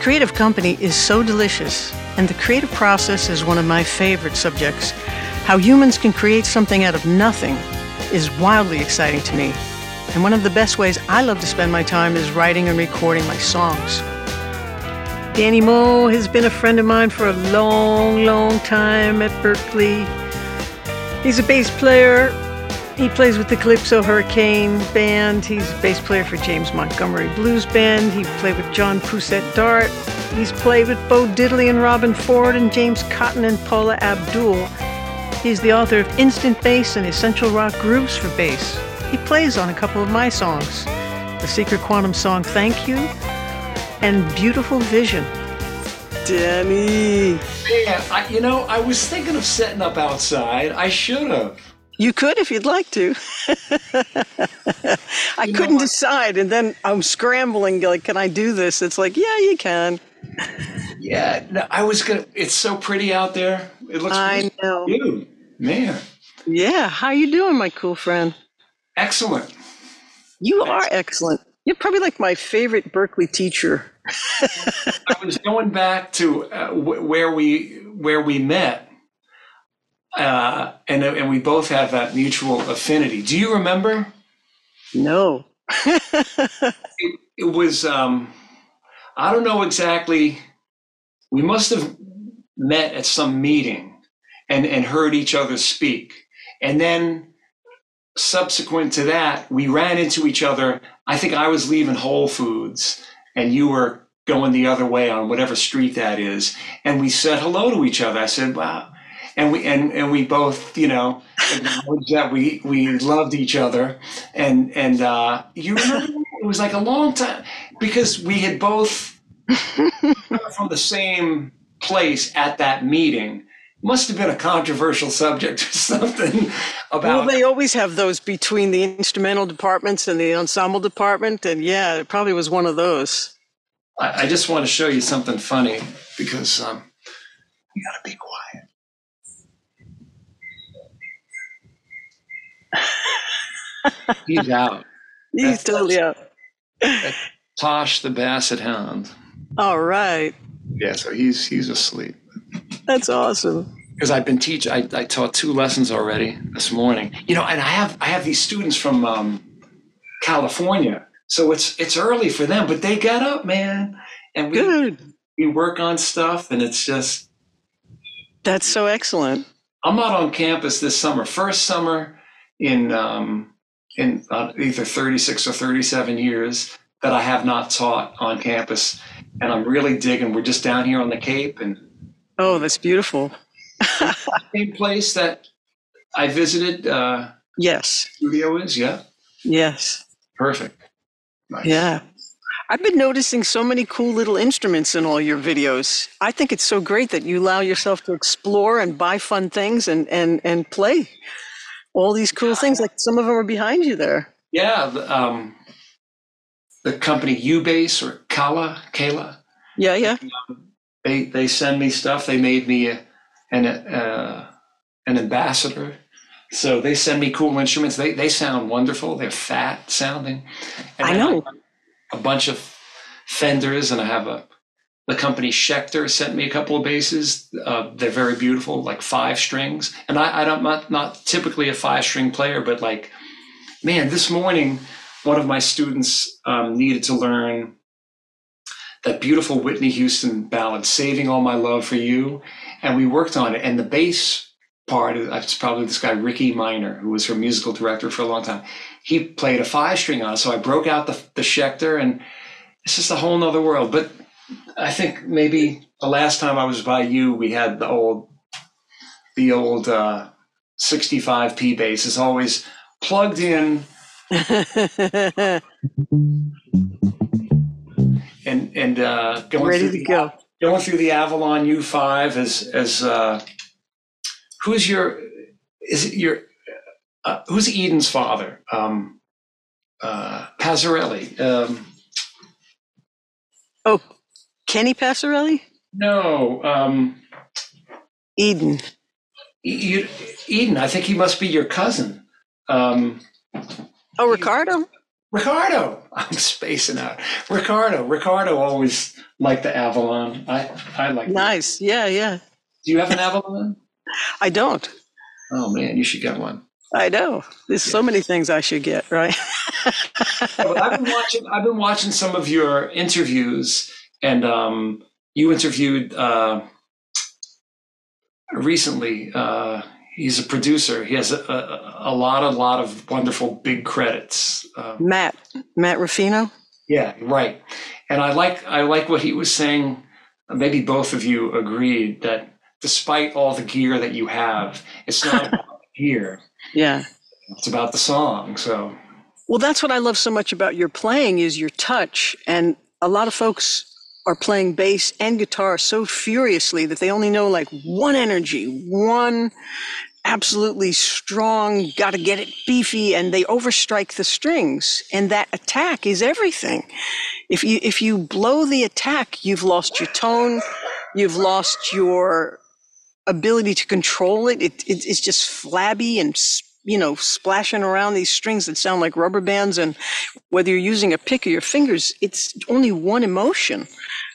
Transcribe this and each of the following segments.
Creative company is so delicious, and the creative process is one of my favorite subjects. How humans can create something out of nothing is wildly exciting to me. And one of the best ways I love to spend my time is writing and recording my songs. Danny Mo has been a friend of mine for a long, long time at Berklee. He's a bass player. He plays with the Calypso Hurricane Band. He's a bass player for James Montgomery Blues Band. He played with John Pousette-Dart. He's played with Bo Diddley and Robin Ford and James Cotton and Paula Abdul. He's the author of Instant Bass and Essential Rock Grooves for Bass. He plays on a couple of my songs, the Secret Quantum Song, Thank You, and Beautiful Vision. Danny! Man, I was thinking of setting up outside. I should have. You could if you'd like to. I couldn't decide, and then I'm scrambling, like, can I do this? It's like, yeah, you can. Yeah, no, I was going to, it's so pretty out there. It looks I know. Cute. Man. Yeah, how you doing, my cool friend? Excellent. You are excellent. You're probably like my favorite Berklee teacher. I was going back to where we met. And we both have that mutual affinity. Do you remember? No. It was, I don't know exactly. We must have met at some meeting and heard each other speak. And then subsequent to that, we ran into each other. I think I was leaving Whole Foods and you were going the other way on whatever street that is. And we said hello to each other. I said, wow. And we both, acknowledged that we loved each other. And you remember it was like a long time because we had both from the same place at that meeting. Must have been a controversial subject or something about. Well, they always have those between the instrumental departments and the ensemble department. And yeah, it probably was one of those. I just want to show you something funny because you got to be quiet. He's out. He's totally out. Tosh the Basset Hound. All right. Yeah, so he's asleep. That's awesome. Because I've been teaching. I taught 2 lessons already this morning. And I have these students from California, so it's early for them, but they got up, man. And we work on stuff, and it's just that's so excellent. I'm not on campus this summer. First summer in either 36 or 37 years that I have not taught on campus, and I'm really digging. We're just down here on the Cape, and oh, that's beautiful. Same place that I visited. Yes, studio is yes, perfect. Nice. Yeah, I've been noticing so many cool little instruments in all your videos. I think it's so great that you allow yourself to explore and buy fun things and play. All these cool things, like some of them are behind you there. Yeah, the company Ubase or Kala. Yeah. They send me stuff. They made me an ambassador, so they send me cool instruments. They sound wonderful. They're fat sounding. And I know I have a bunch of Fenders, and I have the company Schechter sent me a couple of basses. They're very beautiful, like 5 strings. And I'm not typically a 5-string player, but like, man, this morning, one of my students needed to learn that beautiful Whitney Houston ballad, Saving All My Love for You. And we worked on it. And the bass part, it's probably this guy, Ricky Minor, who was her musical director for a long time. He played a 5-string on it. So I broke out the Schechter, and it's just a whole nother world. But I think maybe the last time I was by you, we had the old 65p bass is always plugged in, and going ready to go. Going through the Avalon U5 as who's Eden's father? Passarelli. Kenny Passarelli? No. Eden. Eden, I think he must be your cousin. Ricardo? Ricardo. I'm spacing out. Ricardo always liked the Avalon. I like. Nice. That. Yeah, yeah. Do you have an Avalon? I don't. Oh man, you should get one. I know. There's so many things I should get, right? Well, I've been watching some of your interviews, and you interviewed recently. He's a producer. He has a lot of wonderful big credits. Matt Ruffino. Yeah, right. And I like what he was saying. Maybe both of you agreed that despite all the gear that you have, it's not about the gear. Yeah, it's about the song. So. Well, that's what I love so much about your playing is your touch. And a lot of folks are playing bass and guitar so furiously that they only know like one energy, one absolutely strong, got to get it beefy, and they overstrike the strings. And that attack is everything. If you blow the attack, you've lost your tone, you've lost your ability to control it. It's just flabby and splashing around these strings that sound like rubber bands. And whether you're using a pick or your fingers, it's only one emotion.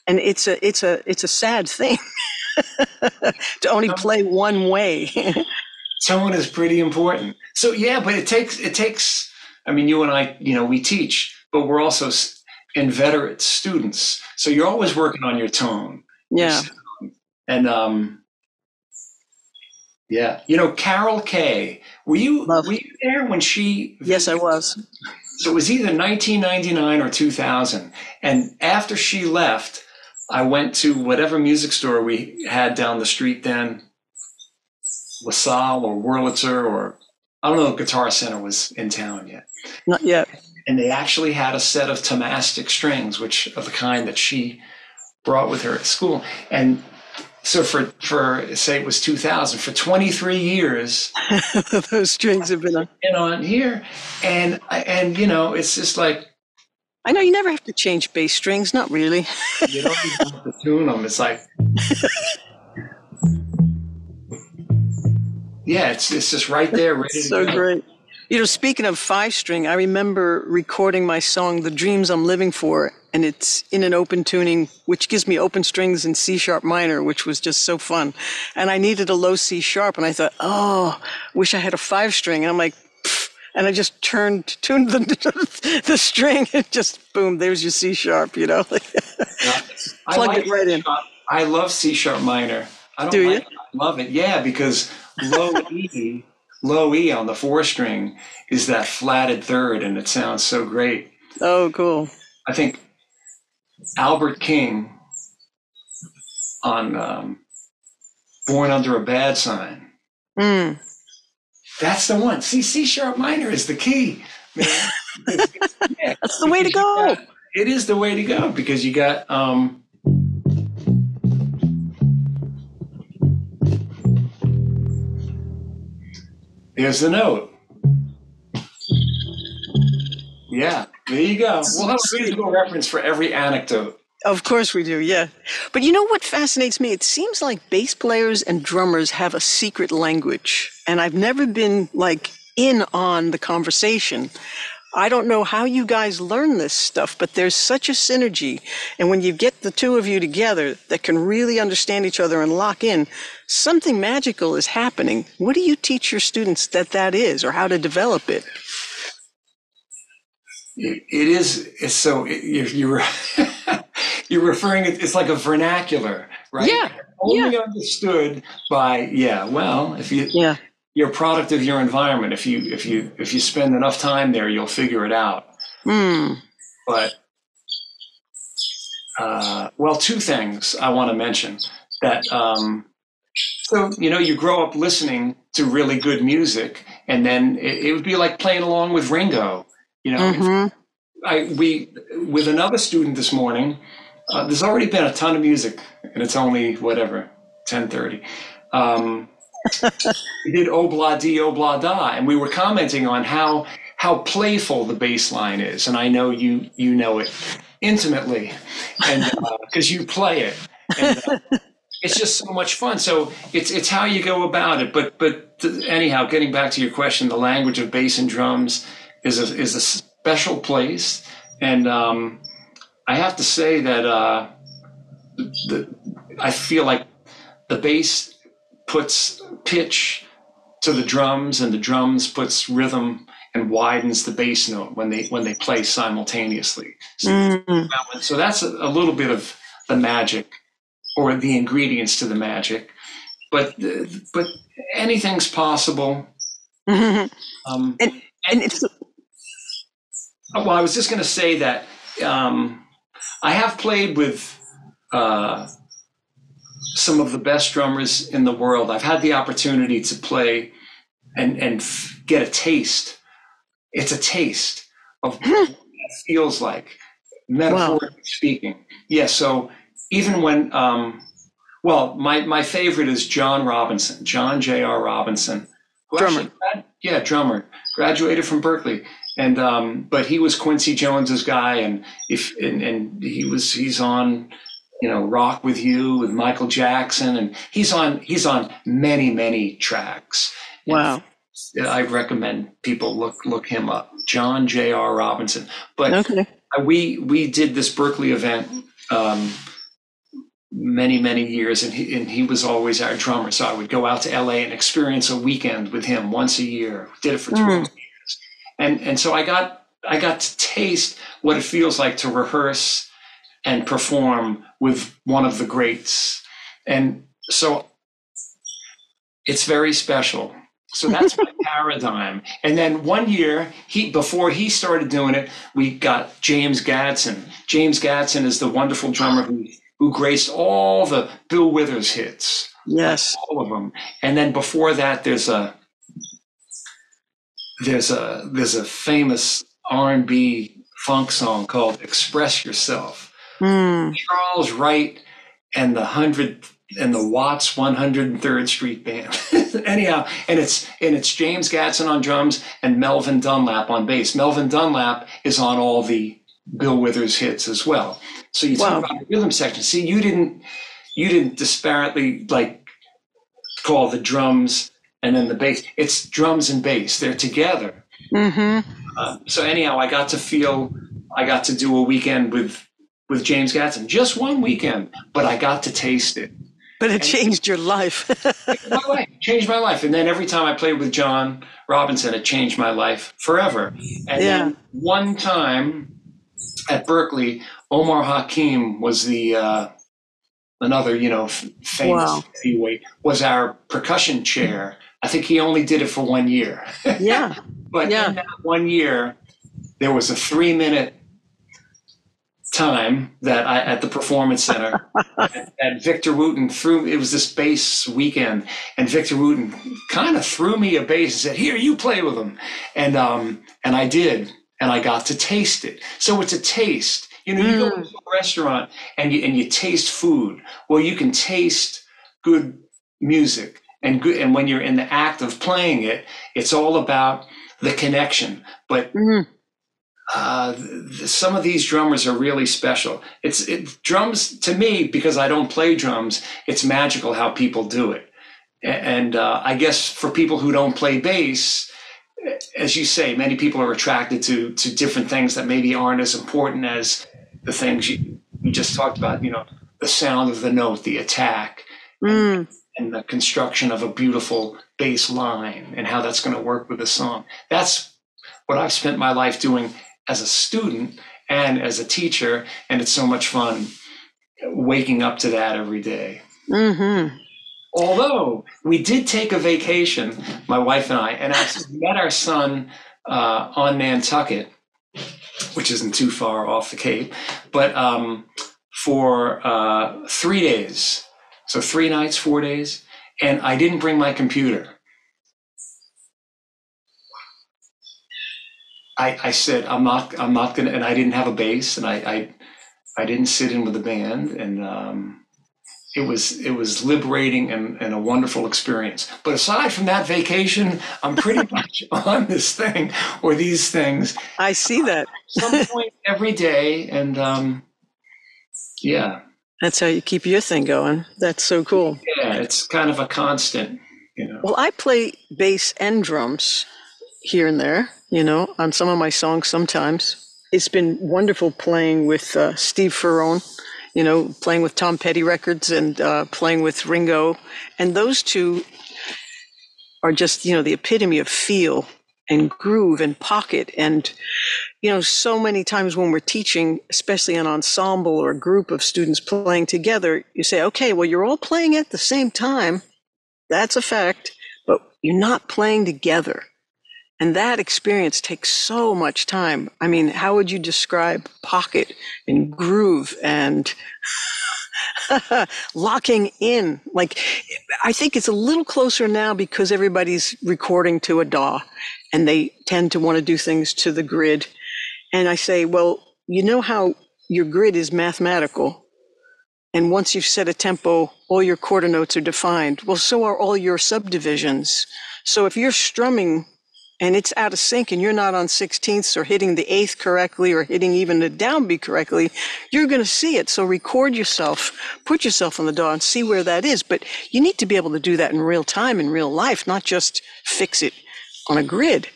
And it's a sad thing to only play one way. Tone is pretty important. So yeah, but it takes, I mean, you and I, we teach, but we're also inveterate students. So you're always working on your tone. Yeah. And, yeah. Carol Kay, were you there when she... Yes, I was. So it was either 1999 or 2000. And after she left, I went to whatever music store we had down the street then, LaSalle or Wurlitzer, or I don't know if Guitar Center was in town yet. Not yet. And they actually had a set of Tomastic strings, which of the kind that she brought with her at school. And... so for say it was 2000, for 23 years, those strings have been on here, and it's just like, I know you never have to change bass strings, not really. You don't even have to tune them. It's like, yeah, it's just right there, ready to go. So great. Speaking of five string, I remember recording my song, The Dreams I'm Living For, and it's in an open tuning, which gives me open strings in C-sharp minor, which was just so fun. And I needed a low C-sharp, and I thought, wish I had a five string. And I'm like, pfft. And I just tuned the string, and just, boom, there's your C-sharp, Yeah. Plugged it right in. I love C-sharp minor. Do you? I love it, yeah, because Low E on the four string is that flatted third, and it sounds so great. Oh, cool. I think Albert King on Born Under a Bad Sign. Mm. That's the one. See, C-sharp minor is the key, man. Yeah, that's the way to go. It is the way to go because you got... there's the note. Yeah, there you go. We'll have a musical reference for every anecdote. Of course we do, yeah. But you know what fascinates me? It seems like bass players and drummers have a secret language, and I've never been in on the conversation. I don't know how you guys learn this stuff, but there's such a synergy. And when you get the two of you together that can really understand each other and lock in, something magical is happening. What do you teach your students that is, or how to develop it? You're referring, it's like a vernacular, right? Yeah. Only understood by, you're a product of your environment. If you spend enough time there, you'll figure it out. Mm. But two things I want to mention that you grow up listening to really good music, and then it would be like playing along with Ringo. Mm-hmm. With another student this morning. There's already been a ton of music, and it's only 10:30. We did Obla Di Obla Da, and we were commenting on how playful the bass line is, and I know you know it intimately, and because you play it, and, it's just so much fun. So it's how you go about it. But anyhow, getting back to your question, the language of bass and drums is a special place. And I have to say that I feel like the bass puts pitch to the drums, and the drums puts rhythm and widens the bass note when they play simultaneously. So, so that's a little bit of the magic, or the ingredients to the magic. But anything's possible. Well, I was just going to say that I have played with some of the best drummers in the world. I've had the opportunity to play and get a taste. It's a taste of what it feels like, metaphorically speaking. Yeah, so even when, well, my favorite is John Robinson, John J.R. Robinson. Drummer. Drummer. Graduated from Berklee. And but he was Quincy Jones's guy, and he's on, Rock With You with Michael Jackson, and he's on many tracks. Wow. And I recommend people look him up, John J.R. Robinson. But we did this Berklee event many years, and he was always our drummer. So I would go out to LA and experience a weekend with him once a year. Did it for 12 years. And so I got to taste what it feels like to rehearse and perform with one of the greats. And so it's very special. So that's my paradigm. And then one year, before he started doing it, we got James Gadson. James Gadson is the wonderful drummer who graced all the Bill Withers hits. Yes. All of them. And then before that, there's a famous R&B funk song called Express Yourself. Charles Wright and the 100 and the Watts 103rd Street Band. Anyhow, and it's James Gadson on drums and Melvin Dunlap on bass. Melvin Dunlap is on all the Bill Withers hits as well. So you talk about the rhythm section. See, you didn't disparately call the drums and then the bass. It's drums and bass. They're together. So anyhow, I got to do a weekend with James Gadson, just one weekend, but I got to taste it. But it changed your life. Changed my life. And then every time I played with John Robinson, it changed my life forever. And then one time at Berklee, Omar Hakim was the another, famous heavyweight, was our percussion chair. I think he only did it for 1 year. But in that 1 year, there was a 3-minute time that I at the Performance Center and Victor Wooten it was this bass weekend, and Victor Wooten kind of threw me a bass and said, "Here, you play with them." And I did, and I got to taste it. So it's a taste. You go to a restaurant and you taste food. Well, you can taste good music and when you're in the act of playing it, it's all about the connection. But some of these drummers are really special. Drums to me, because I don't play drums, it's magical how people do it. And I guess for people who don't play bass, as you say, many people are attracted to different things that maybe aren't as important as the things you just talked about, the sound of the note, the attack, and the construction of a beautiful bass line and how that's going to work with the song. That's what I've spent my life doing as a student and as a teacher, and it's so much fun waking up to that every day. Although we did take a vacation, my wife and I, and I met our son on Nantucket, which isn't too far off the Cape, but for 3 days. So 3 nights, 4 days. And I didn't bring my computer. I said, I'm not going to, and I didn't have a bass, and I didn't sit in with the band, and It was liberating and a wonderful experience. But aside from that vacation, I'm pretty much on this thing or these things. I see that. At some point every day. And that's how you keep your thing going. That's so cool. Yeah, it's kind of a constant. Well, I play bass and drums. here and there, you know, on some of my songs sometimes. It's been wonderful playing with Steve Ferrone, you know, playing with Tom Petty records and playing with Ringo. And those two are just, you know, the epitome of feel and groove and pocket. And, you know, so many times when we're teaching, especially an ensemble or a group of students playing together, you say, okay, well, you're all playing at the same time. That's a fact, but you're not playing together. And that experience takes so much time. I mean, how would you describe pocket and groove and locking in? Like, I think it's a little closer now because everybody's recording to a DAW and they tend to want to do things to the grid. And I say, well, you know how your grid is mathematical. And once you've set a tempo, all your quarter notes are defined. Well, so are all your subdivisions. So if you're strumming and it's out of sync and you're not on 16ths or hitting the eighth correctly or hitting even the downbeat correctly, you're going to see it. So record yourself, put yourself on the DAW and see where that is. But you need to be able to do that in real time, in real life, not just fix it on a grid.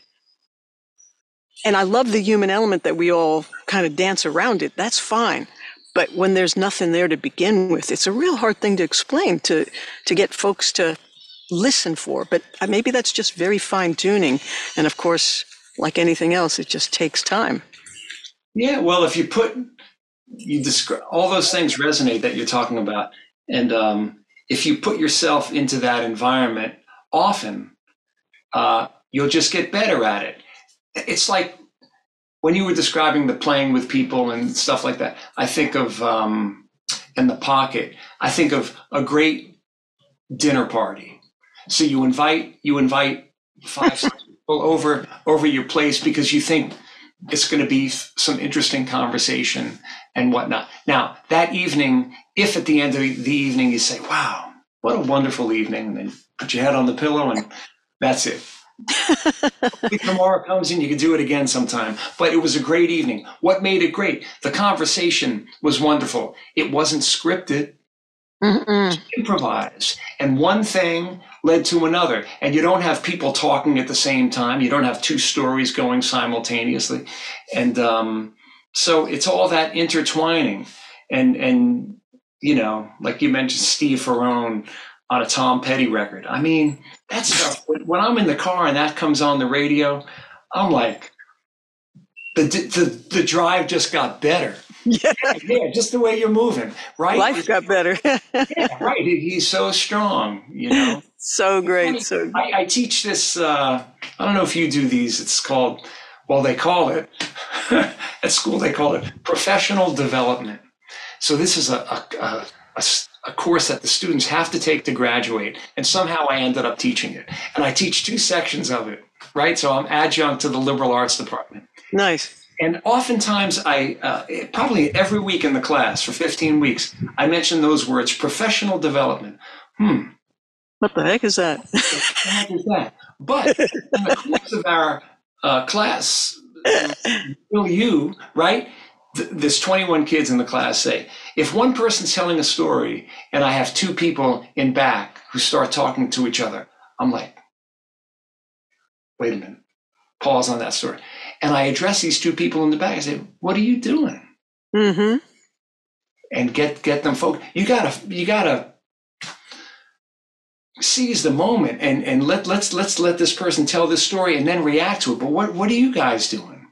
And I love the human element that we all kind of dance around it. That's fine. But when there's nothing there to begin with, it's a real hard thing to explain, to get folks to listen for. But maybe that's just very fine tuning. And of course, like anything else, it just takes time. Yeah. Well, if you put, you describe, all those things resonate that you're talking about. And if you put yourself into that environment often, you'll just get better at it. It's like when you were describing the playing with people and stuff like that, I think of, and the pocket, I think of a great dinner party. So you invite five people over your place because you think it's going to be some interesting conversation and whatnot. Now that evening, if at the end of the evening you say, "Wow, what a wonderful evening," and then put your head on the pillow and that's it. Tomorrow comes and you can do it again sometime. But it was a great evening. What made it great? The conversation was wonderful. It wasn't scripted. Mm-mm. Improvise, and one thing led to another, and you don't have people talking at the same time. You don't have two stories going simultaneously, and so it's all that intertwining, and you know, like you mentioned, Steve Ferrone on a Tom Petty record. I mean, that stuff. When I'm in the car and that comes on the radio, I'm like, the drive just got better. Yeah, just the way you're moving, right? Life got better. Yeah, right. He's so strong, you know. So great. So I teach this. I don't know if you do these. It's called, well, they call it at school. They call it professional development. So this is a course that the students have to take to graduate, and somehow I ended up teaching it. And I teach two sections of it, right? So I'm adjunct to the liberal arts department. Nice. And oftentimes, probably every week in the class for 15 weeks, I mention those words, professional development. What the heck is that? What the heck is that? But in the course of our class, will you, right, there's 21 kids in the class say, if one person's telling a story and I have two people in back who start talking to each other, I'm like, wait a minute, pause on that story. And I address these two people in the back. I say, "What are you doing?" Mm-hmm. And get them focused. You gotta seize the moment and let this person tell this story and then react to it. But what are you guys doing?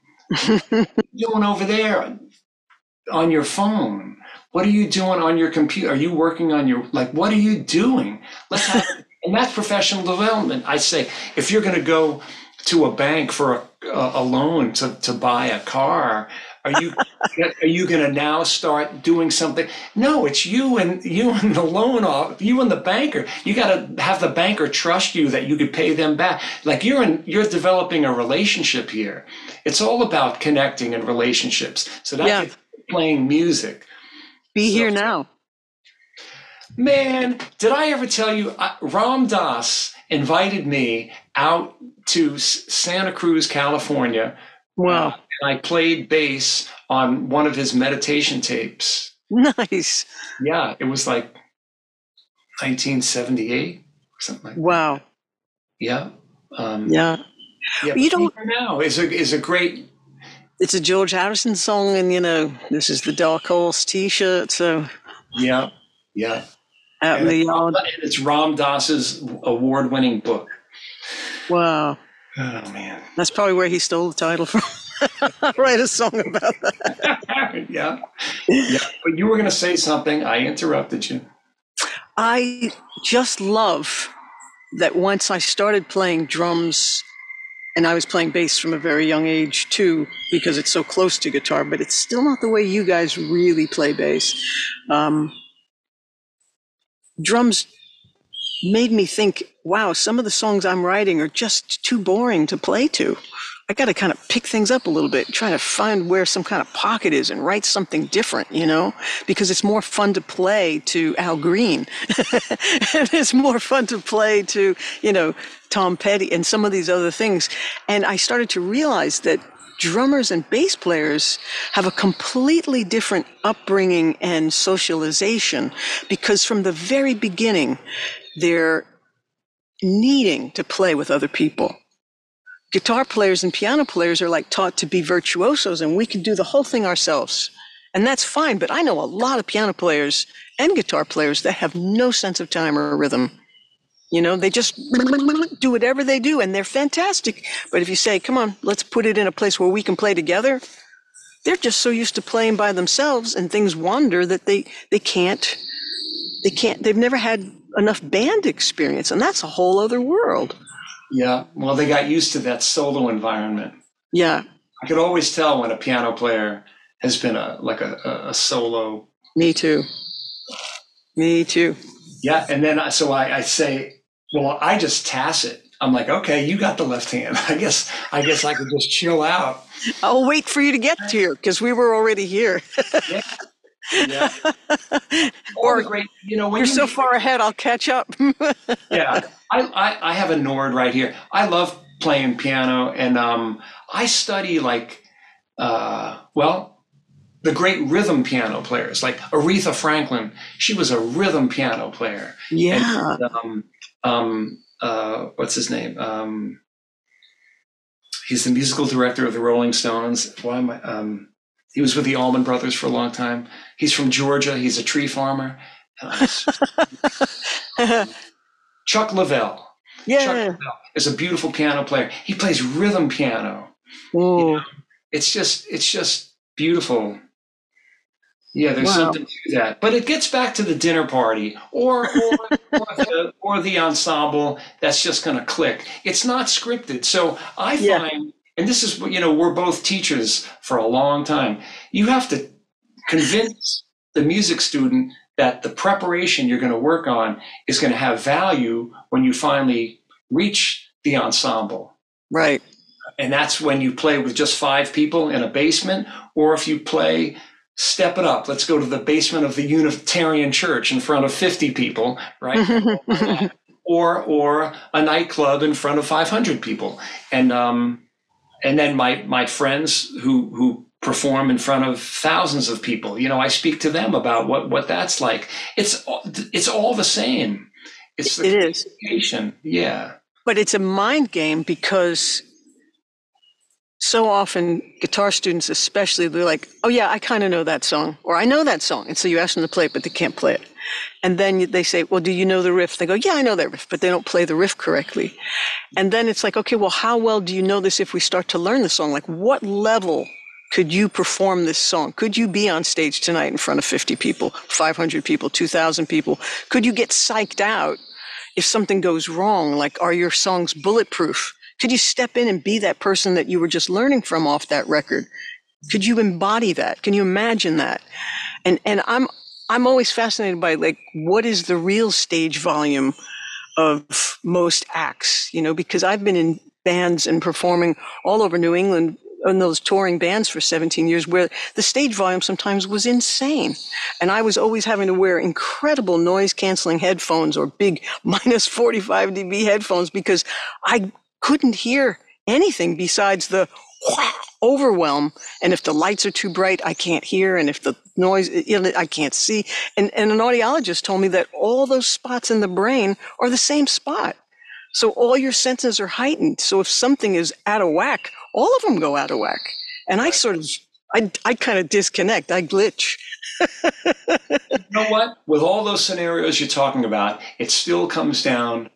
What are you doing over there on your phone? What are you doing on your computer? Are you working on your what are you doing? Let's have, and that's professional development. I say if you're going to go to a bank for a loan to buy a car, are you going to now start doing something? No, it's you and the loan off, you and the banker. You got to have the banker trust you that you could pay them back. You're developing a relationship here. It's all about connecting and relationships. So that's playing music. Here now. Man, did I ever tell you Ram Dass invited me out to Santa Cruz, California. Wow. And I played bass on one of his meditation tapes. Nice. Yeah, it was like 1978 or something like that. Wow. Yeah. Yeah, you don't know. It's a great. It's a George Harrison song, and you know this is the Dark Horse T-shirt. So yeah. Out in the yard. It's Ram Dass's award-winning book. Wow. Oh man, that's probably where he stole the title from. Write a song about that. yeah. But you were going to say something. I interrupted you. I just love that once I started playing drums, and I was playing bass from a very young age too, because it's so close to guitar, but it's still not the way you guys really play bass. Drums made me think, wow, some of the songs I'm writing are just too boring to play to. I got to kind of pick things up a little bit, try to find where some kind of pocket is and write something different, you know, because it's more fun to play to Al Green. And it's more fun to play to, you know, Tom Petty and some of these other things. And I started to realize that drummers and bass players have a completely different upbringing and socialization, because from the very beginning, they're needing to play with other people. Guitar players and piano players are like taught to be virtuosos, and we can do the whole thing ourselves. And that's fine, but I know a lot of piano players and guitar players that have no sense of time or rhythm. You know, they just do whatever they do, and they're fantastic. But if you say, come on, let's put it in a place where we can play together, they're just so used to playing by themselves, and things wander that they can't, they've never had enough band experience, and that's a whole other world. Yeah, well, they got used to that solo environment. Yeah. I could always tell when a piano player has been a solo. Me too. Yeah, and then I say, well, I just tacit. I'm like, okay, you got the left hand. I guess I could just chill out. I'll wait for you to get here, because we were already here. Yeah. Or great, you know, when you're so far ahead, I'll catch up. Yeah. I have a Nord right here. I love playing piano, and I study the great rhythm piano players, like Aretha Franklin. She was a rhythm piano player. Yeah. And, what's his name? He's the musical director of the Rolling Stones. Why am I? He was with the Allman Brothers for a long time. He's from Georgia. He's a tree farmer. Chuck Leavell. Yeah. Chuck Leavell is a beautiful piano player. He plays rhythm piano. Whoa. You know, it's just beautiful. Yeah, there's something to that. But it gets back to the dinner party or the ensemble that's just going to click. It's not scripted. So I find, and this is, you know, we're both teachers for a long time. You have to convince the music student that the preparation you're going to work on is going to have value when you finally reach the ensemble. Right. And that's when you play with just 5 people in a basement, or if you play, step it up. Let's go to the basement of the Unitarian Church in front of 50 people, right? or a nightclub in front of 500 people. And then my friends who perform in front of thousands of people. You know, I speak to them about what that's like. It's all the same. It is. Yeah. But it's a mind game, because so often guitar students, especially, they're like, oh yeah, I kind of know that song, or I know that song. And so you ask them to play it, but they can't play it. And then they say, well, do you know the riff? They go, yeah, I know that riff, but they don't play the riff correctly. And then it's like, okay, well, how well do you know this if we start to learn the song? Like, what level could you perform this song? Could you be on stage tonight in front of 50 people, 500 people, 2,000 people? Could you get psyched out if something goes wrong? Like, are your songs bulletproof? Could you step in and be that person that you were just learning from off that record? Could you embody that? Can you imagine that? And I'm always fascinated by, like, what is the real stage volume of most acts, you know, because I've been in bands and performing all over New England in those touring bands for 17 years where the stage volume sometimes was insane. And I was always having to wear incredible noise canceling headphones or big minus 45 dB headphones, because I couldn't hear anything besides the overwhelm. And if the lights are too bright, I can't hear. And if the noise, you know, I can't see. And an audiologist told me that all those spots in the brain are the same spot. So all your senses are heightened. So if something is out of whack, all of them go out of whack. And I sort of, I kind of disconnect. I glitch. You know what? With all those scenarios you're talking about, it still comes down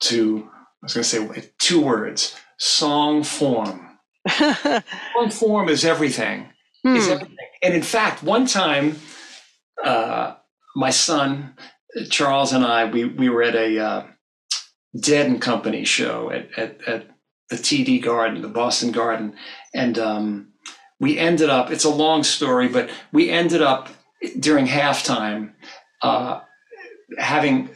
to, I was going to say two words, song form. Song form is everything. Is everything. And in fact, one time, my son, Charles, and I, we were at a Dead & Company show at the TD Garden, the Boston Garden. And we ended up, it's a long story, but we ended up during halftime having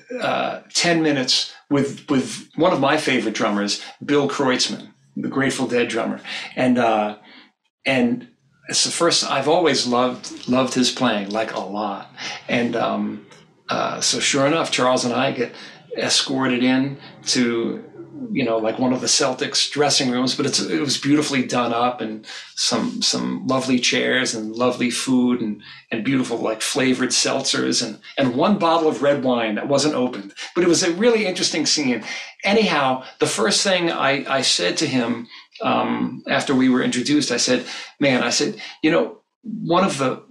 10 minutes with one of my favorite drummers, Bill Kreutzmann, the Grateful Dead drummer. And it's the first, I've always loved his playing, like a lot. And so sure enough, Charles and I get escorted in to, you know, like one of the Celtics dressing rooms, but it was beautifully done up, and some lovely chairs and lovely food and beautiful like flavored seltzers and one bottle of red wine that wasn't opened. But it was a really interesting scene. Anyhow, the first thing I said to him after we were introduced, I said, man, you know, one of the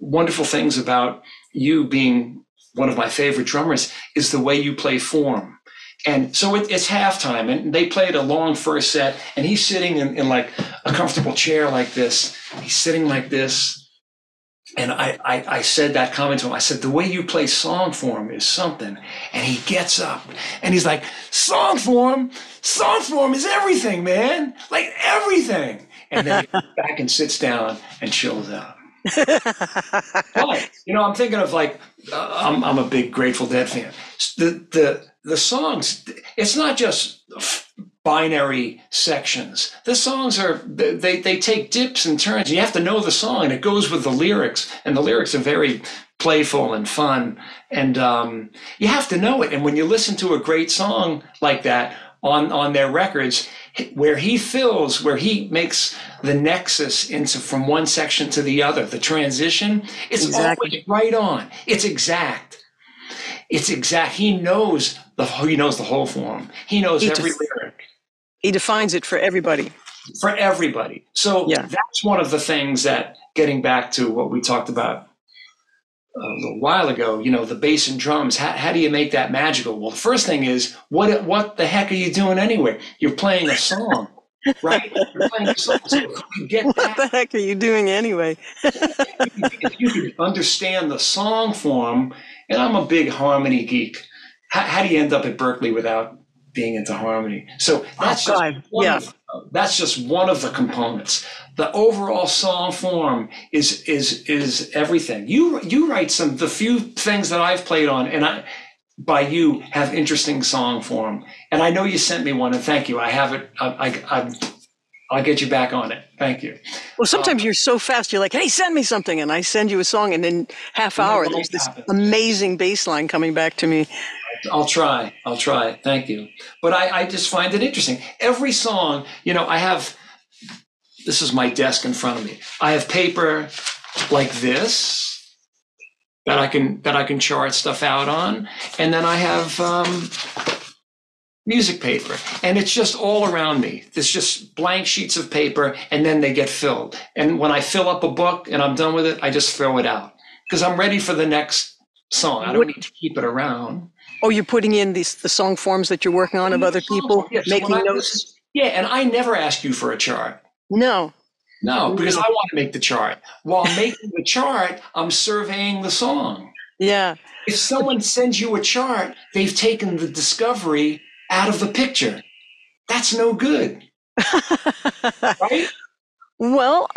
wonderful things about you being one of my favorite drummers is the way you play form. And so it's halftime, and they played a long first set, and he's sitting in like a comfortable chair like this. He's sitting like this. And I said that comment to him. I said, the way you play song form is something. And he gets up and he's like, song form is everything, man. Like everything. And then he goes back and sits down and chills out. But, you know, I'm thinking of like, I'm a big Grateful Dead fan. The songs, it's not just binary sections. The songs are, they take dips and turns. You have to know the song, and it goes with the lyrics, and the lyrics are very playful and fun. And you have to know it. And when you listen to a great song like that on their records, where he makes the nexus into from one section to the other, the transition, it's exactly. Always right on. It's exact. It's exact. He knows the whole form. He knows every lyric. He defines it for everybody. For everybody. So that's one of the things that, getting back to what we talked about a little while ago, you know, the bass and drums, how do you make that magical? Well, the first thing is, what the heck are you doing anyway? You're playing a song, right? You're playing a song. So you get what the heck are you doing anyway? If you can understand the song form, and I'm a big harmony geek. How do you end up at Berklee without being into harmony? So that's just one of the components. The overall song form is everything. You write the few things that I've played on, and you have interesting song form. And I know you sent me one, and thank you. I have it. I'll get you back on it. Thank you. Well, sometimes you're so fast, you're like, hey, send me something. And I send you a song, and in half hour, there's this amazing bass line coming back to me. I'll try. Thank you. But I just find it interesting. Every song, you know, this is my desk in front of me. I have paper like this that I can chart stuff out on. And then I have, music paper, and it's just all around me. There's just blank sheets of paper, and then they get filled. And when I fill up a book and I'm done with it, I just throw it out because I'm ready for the next song. I don't need to keep it around. Oh, you're putting in the song forms that you're working on of other people, making notes. Yeah, and I never ask you for a chart. No, because I want to make the chart. While making the chart, I'm surveying the song. Yeah. If someone sends you a chart, they've taken the discovery out of the picture. That's no good. Right? Well,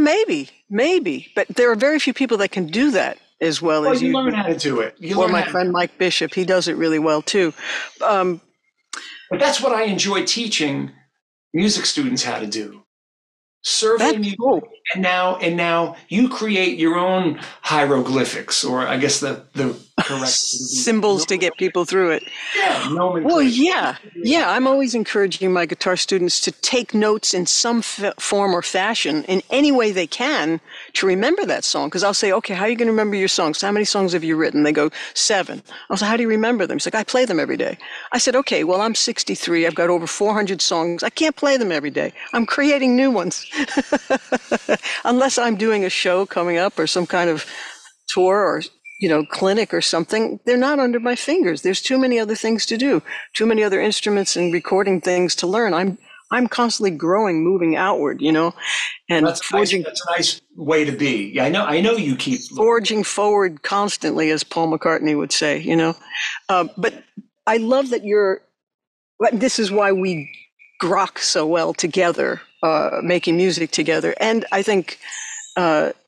maybe. But there are very few people that can do that as well as you. You learn how to do it. Or my friend Mike Bishop, he does it really well too. But that's what I enjoy teaching music students how to do. Survey music, and now you create your own hieroglyphics, or I guess the correct symbols to get people through it. Yeah, well, yeah. I'm always encouraging my guitar students to take notes in some form or fashion in any way they can to remember that song. Because I'll say, okay, how are you going to remember your songs? How many songs have you written? They go, 7. I'll say, how do you remember them? He's like, I play them every day. I said, okay, well, I'm 63. I've got over 400 songs. I can't play them every day. I'm creating new ones. Unless I'm doing a show coming up or some kind of tour or, you know, clinic or something, they're not under my fingers. There's too many other things to do, too many other instruments and recording things to learn. I'm constantly growing, moving outward, you know, and that's a nice way to be. Yeah, I know you keep forging forward constantly, as Paul McCartney would say, you know, but I love that this is why we grok so well together, making music together. And I think,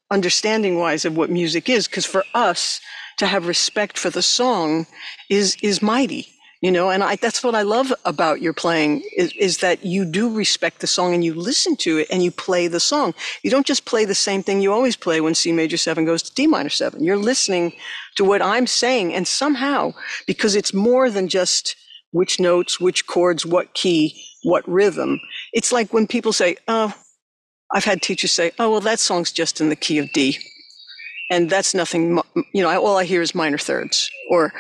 understanding wise of what music is, because for us to have respect for the song is mighty, you know, and that's what I love about your playing is that you do respect the song and you listen to it and you play the song. You don't just play the same thing you always play when C major 7 goes to D minor 7. You're listening to what I'm saying, and somehow, because it's more than just which notes, which chords, what key, what rhythm. It's like when people say, I've had teachers say, oh, well, that song's just in the key of D. And that's nothing, you know, all I hear is minor thirds, or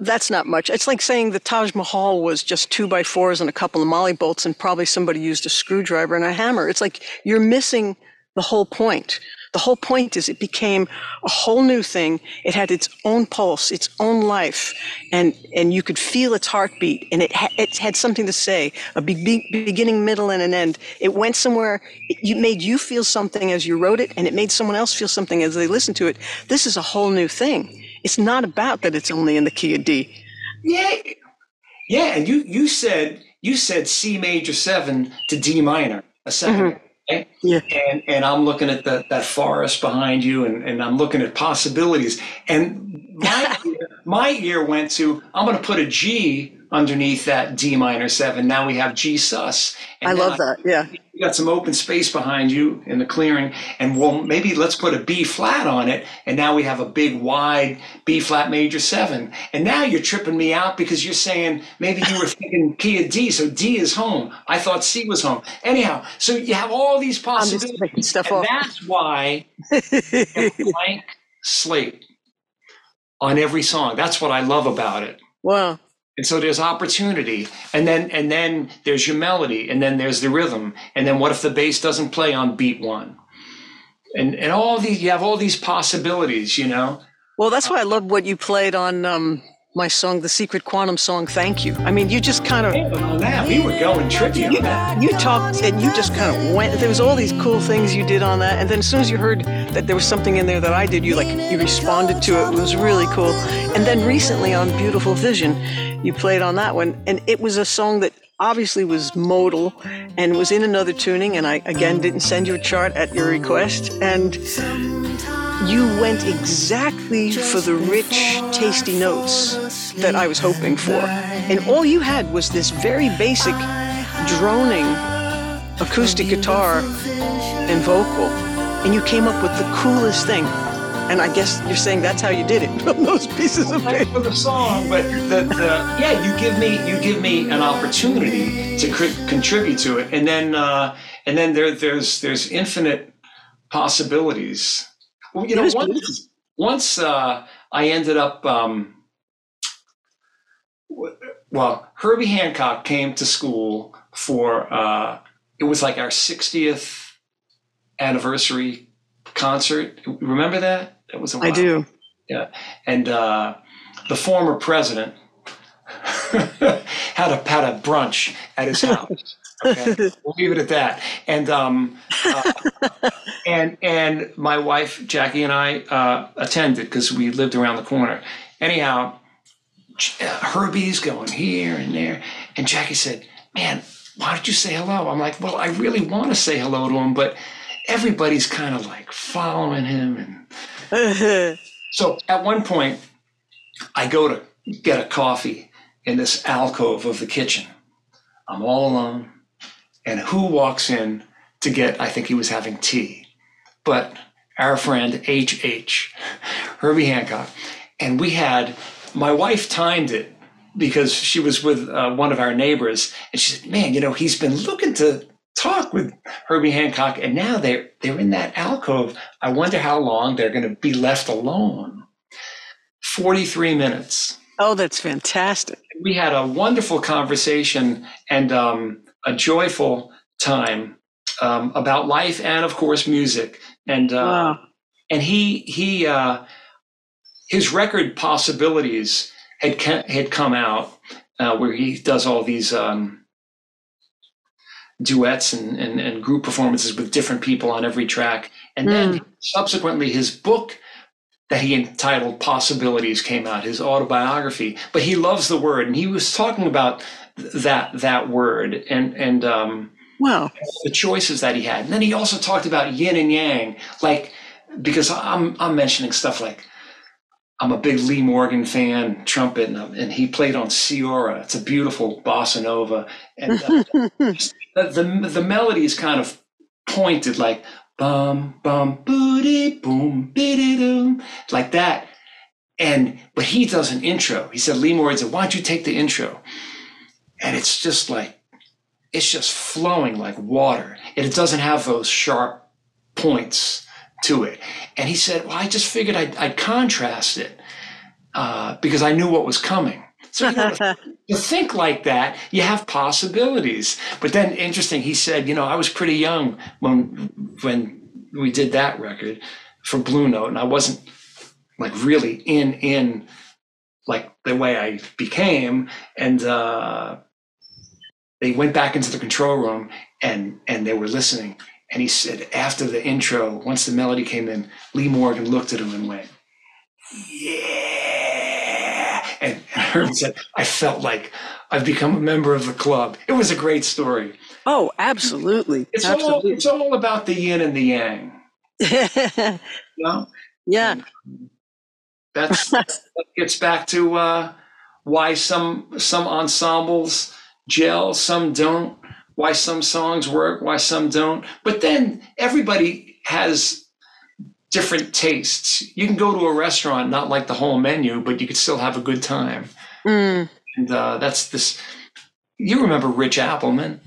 that's not much. It's like saying the Taj Mahal was just 2x4s and a couple of molly bolts and probably somebody used a screwdriver and a hammer. It's like you're missing the whole point. The whole point is it became a whole new thing. It had its own pulse, its own life, and you could feel its heartbeat, and it had something to say, a beginning, middle, and an end. It went somewhere. It made you feel something as you wrote it, and it made someone else feel something as they listened to it. This is a whole new thing. It's not about that it's only in the key of D. Yeah. Yeah, and you said C major 7 to D minor, a second. Mm-hmm. Yeah. And I'm looking at that forest behind you, and I'm looking at possibilities. And my ear went to, I'm going to put a G underneath that D minor 7. Now we have G sus. And I love that. Yeah. You got some open space behind you in the clearing, and well, maybe let's put a B flat on it. And now we have a big wide B flat major 7. And now you're tripping me out because you're saying maybe you were thinking key of D, so D is home. I thought C was home. Anyhow, so you have all these possibilities, and that's why blank slate on every song. That's what I love about it. Wow. And so there's opportunity, and then there's your melody, and then there's the rhythm, and then what if the bass doesn't play on beat 1? And all these, you have all these possibilities, you know. Well, that's why I love what you played on my song, the Secret Quantum Song, Thank You. I mean, you just kind of... Yeah, we were going trippy on that. You talked, and you just kind of went. There was all these cool things you did on that. And then as soon as you heard that there was something in there that I did, you responded to it. It was really cool. And then recently on Beautiful Vision, you played on that one. And it was a song that obviously was modal and was in another tuning. And I, again, didn't send you a chart at your request. And... you went exactly for the rich, tasty notes that I was hoping for. And all you had was this very basic droning acoustic guitar and vocal. And you came up with the coolest thing. And I guess you're saying that's how you did it, from those pieces of paper. For the song, but you give me an opportunity to contribute to it. And then there's infinite possibilities. Well, you know, once I ended up, Herbie Hancock came to school for, it was like our 60th anniversary concert. Remember that? It was a while. I do. Yeah. And the former president had a brunch at his house. Okay, we'll leave it at that. And and my wife Jackie and I attended because we lived around the corner. Anyhow, Herbie's going here and there, and Jackie said, "Man, why don't you say hello?" I'm like, "Well, I really want to say hello to him, but everybody's kind of like following him." And so at one point, I go to get a coffee in this alcove of the kitchen. I'm all alone. And who walks in to get, I think he was having tea, but our friend H.H., Herbie Hancock. And we had, my wife timed it because she was with one of our neighbors, and she said, man, you know, he's been looking to talk with Herbie Hancock, and now they're in that alcove. I wonder how long they're going to be left alone. 43 minutes. Oh, that's fantastic. We had a wonderful conversation and a joyful time about life and, of course, music. And wow. And he his record Possibilities had come out where he does all these duets and group performances with different people on every track. And then subsequently his book that he entitled Possibilities came out, his autobiography, but he loves the word. And he was talking about that word and wow, the choices that he had. And then he also talked about yin and yang, like, because I'm mentioning stuff like, I'm a big Lee Morgan fan, trumpet, and he played on Sciorra. It's a beautiful bossa nova. And the melody is kind of pointed, like, bum bum booty boom biddy doom, like that. And but he does an intro. He said, Lee Morgan said, why don't you take the intro? And it's just like, it's just flowing like water. And it doesn't have those sharp points to it. And he said, well, I just figured I'd contrast it because I knew what was coming. So you know, you think like that, you have possibilities. But then, interesting, he said, you know, I was pretty young when we did that record for Blue Note, and I wasn't like really in like the way I became. And they went back into the control room and they were listening. And he said, after the intro, once the melody came in, Lee Morgan looked at him and went, yeah. And Herbie said, I felt like I've become a member of the club. It was a great story. Oh, absolutely. It's all about the yin and the yang. You know? Yeah. And that gets back to why some ensembles gel, some don't. Why some songs work, why some don't. But then everybody has different tastes. You can go to a restaurant, not like the whole menu, but you could still have a good time. Mm. And that's this, you remember Rich Appleman?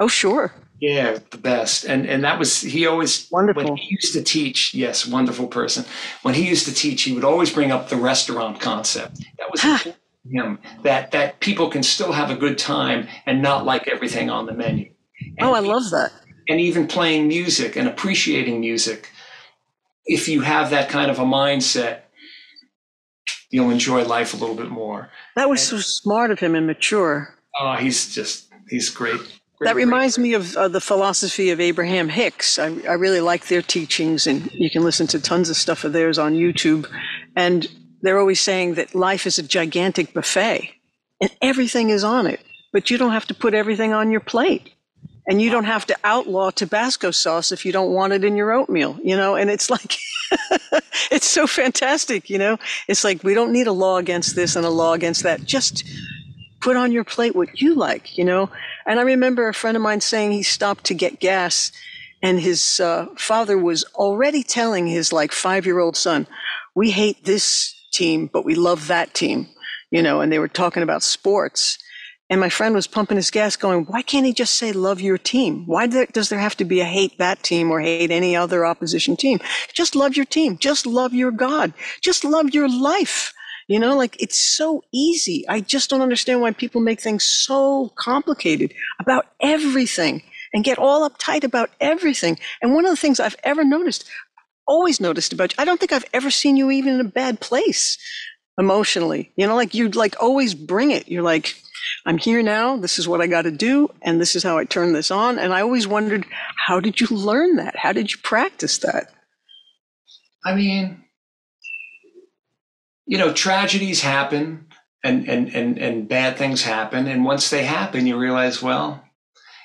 Oh, sure. Yeah, the best. And that was, he always, wonderful. When he used to teach, yes, wonderful person. When he used to teach, he would always bring up the restaurant concept. That was important. Him that people can still have a good time and not like everything on the menu. And I love that. And even playing music and appreciating music, if you have that kind of a mindset, you'll enjoy life a little bit more. That was so smart of him and mature. Oh, he's great. That reminds me of the philosophy of Abraham Hicks. I really like their teachings, and you can listen to tons of stuff of theirs on YouTube. And they're always saying that life is a gigantic buffet and everything is on it, but you don't have to put everything on your plate, and you don't have to outlaw Tabasco sauce if you don't want it in your oatmeal, you know? And it's like, it's so fantastic, you know? It's like, we don't need a law against this and a law against that. Just put on your plate what you like, you know? And I remember a friend of mine saying he stopped to get gas, and his father was already telling his like 5-year-old son, we hate this team, but we love that team, you know, and they were talking about sports. And my friend was pumping his gas going, why can't he just say love your team? Why does there have to be a hate that team or hate any other opposition team? Just love your team. Just love your God. Just love your life. You know, like, it's so easy. I just don't understand why people make things so complicated about everything and get all uptight about everything. And one of the things I've always noticed about you, I don't think I've ever seen you even in a bad place emotionally, you know, like you'd like always bring it. You're like, I'm here now, this is what I got to do, and this is how I turn this on. And I always wondered, how did you learn that? How did you practice that? I mean, you know, tragedies happen and bad things happen. And once they happen, you realize, well,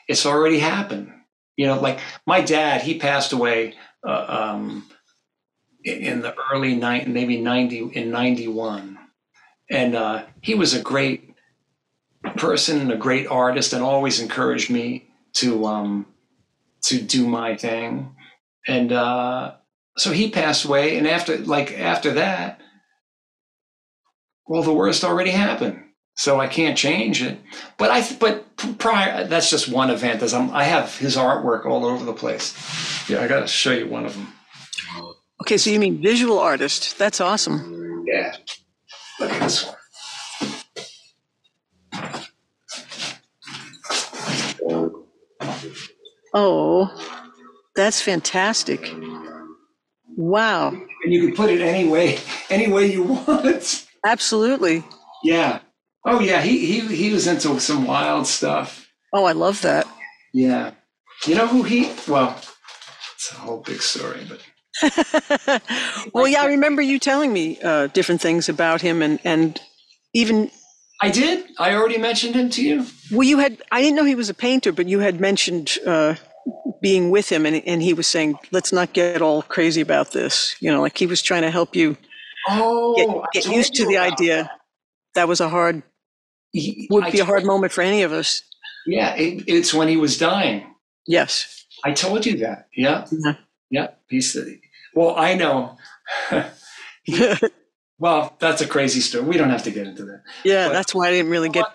it's already happened. You know, like my dad, he passed away in the early 90s, maybe 91. And he was a great person and a great artist, and always encouraged me to do my thing. And so he passed away. And after that, well, the worst already happened, so I can't change it. But prior, that's just one event. As I have his artwork all over the place. Yeah, I got to show you one of them. Okay, so you mean visual artist? That's awesome. Yeah. Look at this one. Oh, that's fantastic. Wow. And you can put it any way you want. Absolutely. Yeah. Oh yeah, he was into some wild stuff. Oh, I love that. Yeah. You know who it's a whole big story, but well, yeah, I remember you telling me different things about him and even I did. I already mentioned him to you. Well, I didn't know he was a painter, but you had mentioned being with him and he was saying, let's not get all crazy about this. You know, like he was trying to help you get used to the idea that was a hard, would be a hard moment for any of us. Yeah. It's when he was dying. Yes. I told you that. Yeah. Mm-hmm. Yeah. Well, I know. Well, that's a crazy story. We don't have to get into that. Yeah, but that's why I didn't really get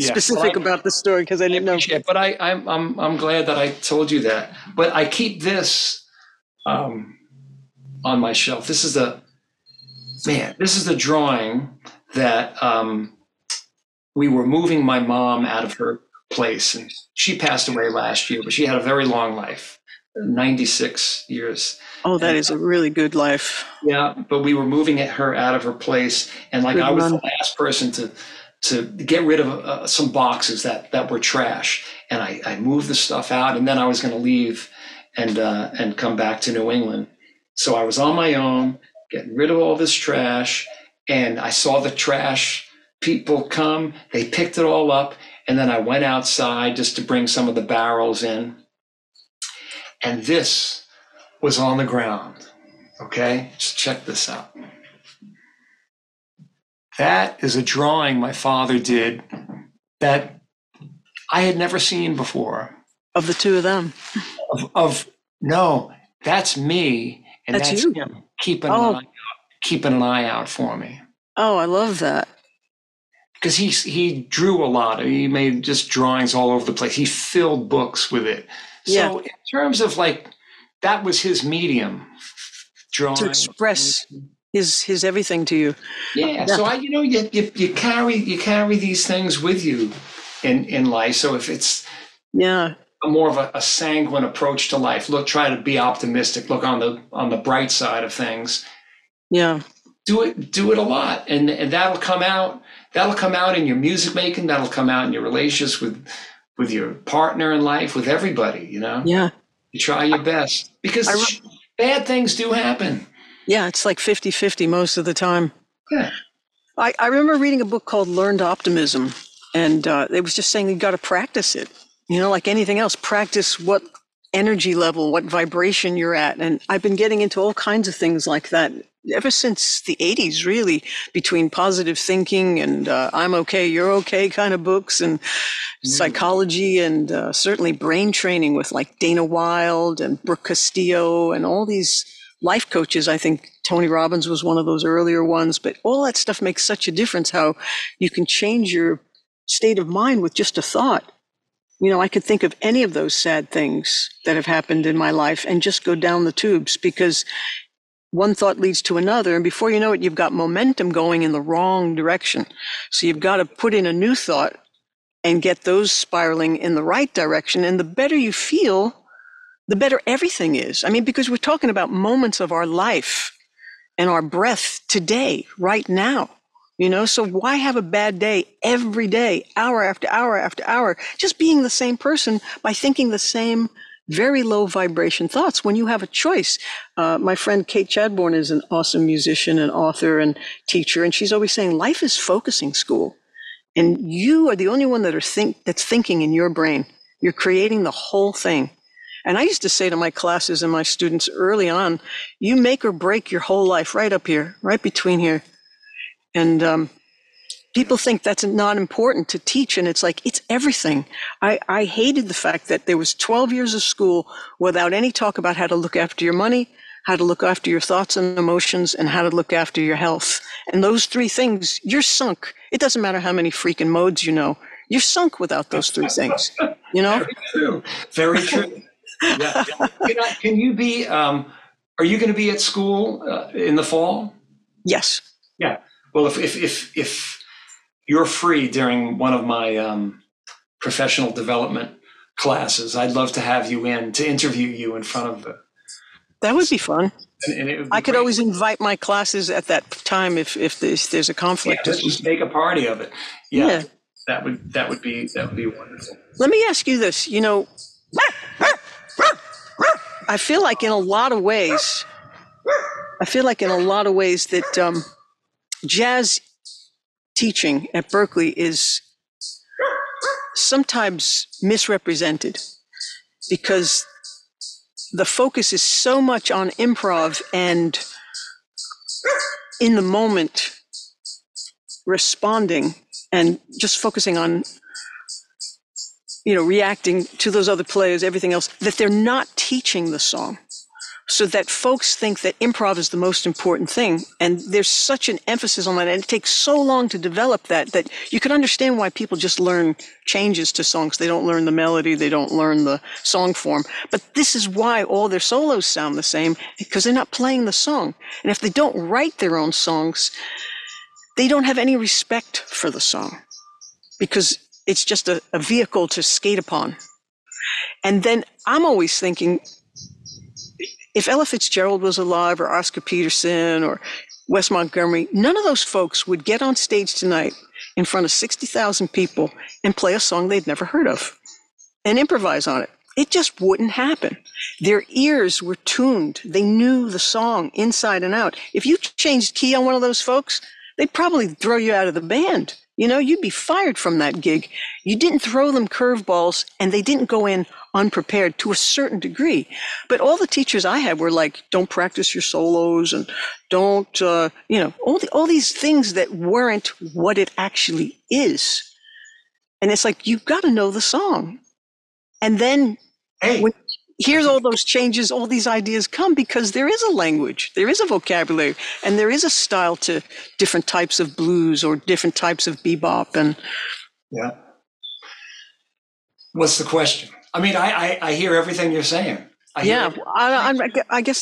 specific about the story because I didn't know. But I'm glad that I told you that. But I keep this on my shelf. This is the drawing that we were moving my mom out of her place, and she passed away last year. But she had a very long life. 96 years. Oh, that is a really good life. Yeah, but we were moving her out of her place, and like I was the last person to get rid of some boxes that were trash, and I moved the stuff out, and then I was going to leave and come back to New England. So I was on my own, getting rid of all this trash, and I saw the trash people come. They picked it all up, and then I went outside just to bring some of the barrels in. And this was on the ground, okay? Just check this out. That is a drawing my father did that I had never seen before. Of the two of them? No, that's me. And that's you. Him keeping an eye out for me. Oh, I love that. Because he drew a lot. He made just drawings all over the place. He filled books with it. Yeah. So in terms of like, that was his medium, drawing. To express his everything to you. Yeah. So you carry these things with you in life. So if it's more of a sanguine approach to life, try to be optimistic, look on the bright side of things. Yeah. Do it a lot. And that'll come out in your music making. That'll come out in your relationships with your partner in life, with everybody, you know? Yeah. You try your best because bad things do happen. Yeah, it's like 50-50 most of the time. Yeah. I remember reading a book called Learned Optimism, and it was just saying you got to practice it. You know, like anything else, practice what energy level, what vibration you're at. And I've been getting into all kinds of things like that ever since the 80s, really, between positive thinking and I'm okay, you're okay kind of books and psychology and certainly brain training with like Dana Wild and Brooke Castillo and all these life coaches. I think Tony Robbins was one of those earlier ones, but all that stuff makes such a difference how you can change your state of mind with just a thought. You know, I could think of any of those sad things that have happened in my life and just go down the tubes because one thought leads to another, and before you know it, you've got momentum going in the wrong direction. So you've got to put in a new thought and get those spiraling in the right direction. And the better you feel, the better everything is. I mean, because we're talking about moments of our life and our breath today, right now, you know? So why have a bad day every day, hour after hour after hour, just being the same person by thinking the same very low vibration thoughts when you have a choice. My friend Kate Chadbourne is an awesome musician and author and teacher, and she's always saying life is focusing school, and you are the only one that's thinking in your brain. You're creating the whole thing. And I used to say to my classes and my students early on, you make or break your whole life right up here, right between here. And people think that's not important to teach, and it's like, it's everything. I hated the fact that there was 12 years of school without any talk about how to look after your money, how to look after your thoughts and emotions, and how to look after your health And those three things, you're sunk. It doesn't matter how many freaking modes you know. You're sunk without those three things, you know? Very true. Very true. Yeah. Can you be, are you going to be at school in the fall? Yes. Yeah. Well, if you're free during one of my professional development classes, I'd love to have you in to interview you in front of the. That would be fun. And it would be I could always invite my classes at that time if there's a conflict. Yeah, let's just make a party of it. Yeah, yeah. That would be wonderful. Let me ask you this. You know, I feel like in a lot of ways, that jazz teaching at Berklee is sometimes misrepresented because the focus is so much on improv and in the moment responding and just focusing on, you know, reacting to those other players, everything else, that they're not teaching the song. So that folks think that improv is the most important thing. And there's such an emphasis on that. And it takes so long to develop that you can understand why people just learn changes to songs. They don't learn the melody. They don't learn the song form. But this is why all their solos sound the same, because they're not playing the song. And if they don't write their own songs, they don't have any respect for the song because it's just a vehicle to skate upon. And then I'm always thinking, if Ella Fitzgerald was alive or Oscar Peterson or Wes Montgomery, none of those folks would get on stage tonight in front of 60,000 people and play a song they'd never heard of and improvise on it. It just wouldn't happen. Their ears were tuned. They knew the song inside and out. If you changed key on one of those folks, they'd probably throw you out of the band. You know, you'd be fired from that gig. You didn't throw them curveballs, and they didn't go in unprepared to a certain degree. But all the teachers I had were like, don't practice your solos and don't, you know, all these things that weren't what it actually is. And it's like, you've got to know the song. And then when you hear all those changes, all these ideas come because there is a language, there is a vocabulary, and there is a style to different types of blues or different types of bebop. And yeah. What's the question? I mean, I hear everything you're saying. I guess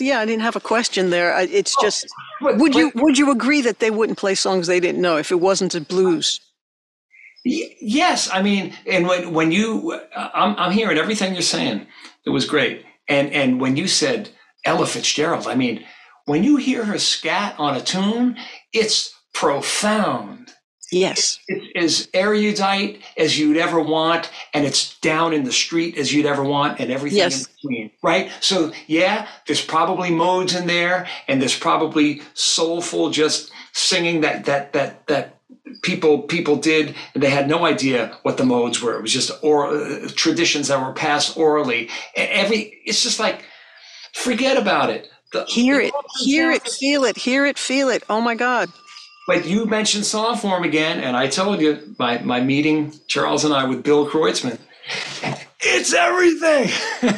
I didn't have a question there. Would you agree that they wouldn't play songs they didn't know if it wasn't a blues? Yes, I mean, and when I'm hearing everything you're saying. It was great, and when you said Ella Fitzgerald, I mean, when you hear her scat on a tune, it's profound. Yes. It's as erudite as you'd ever want, and it's down in the street as you'd ever want, and everything in between, right? So, yeah, there's probably modes in there, and there's probably soulful just singing that people did, and they had no idea what the modes were. It was just oral, traditions that were passed orally. It's just like, forget about it. Hear it, feel it. Oh, my God. But you mentioned song form again, and I told you my meeting, Charles and I, with Bill Kreutzmann. It's everything.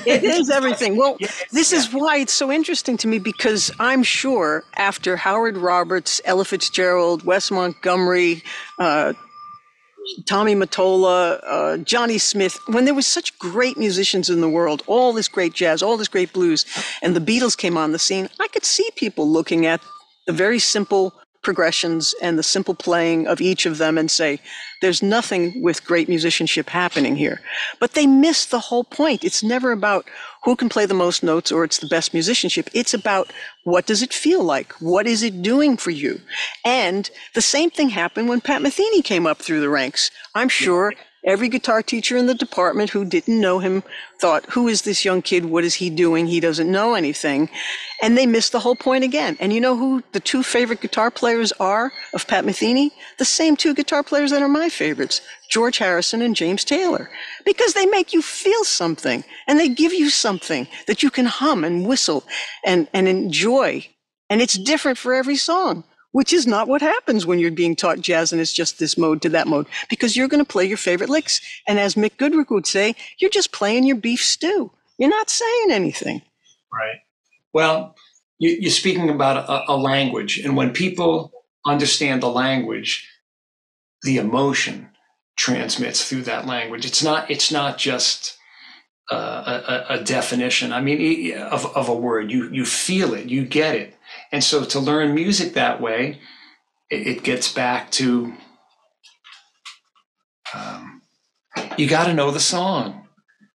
It is everything. Well, this is why it's so interesting to me, because I'm sure after Howard Roberts, Ella Fitzgerald, Wes Montgomery, Tommy Mottola, Johnny Smith, when there was such great musicians in the world, all this great jazz, all this great blues, and the Beatles came on the scene, I could see people looking at the very simple progressions and the simple playing of each of them and say, there's nothing with great musicianship happening here. But they miss the whole point. It's never about who can play the most notes or it's the best musicianship. It's about what does it feel like? What is it doing for you? And the same thing happened when Pat Metheny came up through the ranks. I'm sure every guitar teacher in the department who didn't know him thought, who is this young kid? What is he doing? He doesn't know anything. And they missed the whole point again. And you know who the two favorite guitar players are of Pat Metheny? The same two guitar players that are my favorites, George Harrison and James Taylor, because they make you feel something and they give you something that you can hum and whistle and enjoy. And it's different for every song, which is not what happens when you're being taught jazz and it's just this mode to that mode, because you're going to play your favorite licks. And as Mick Goodrick would say, you're just playing your beef stew. You're not saying anything. Right. Well, you're speaking about a language. And when people understand the language, the emotion transmits through that language. It's not just a definition. I mean, of a word, you feel it, you get it. And so to learn music that way, it gets back to, you got to know the song.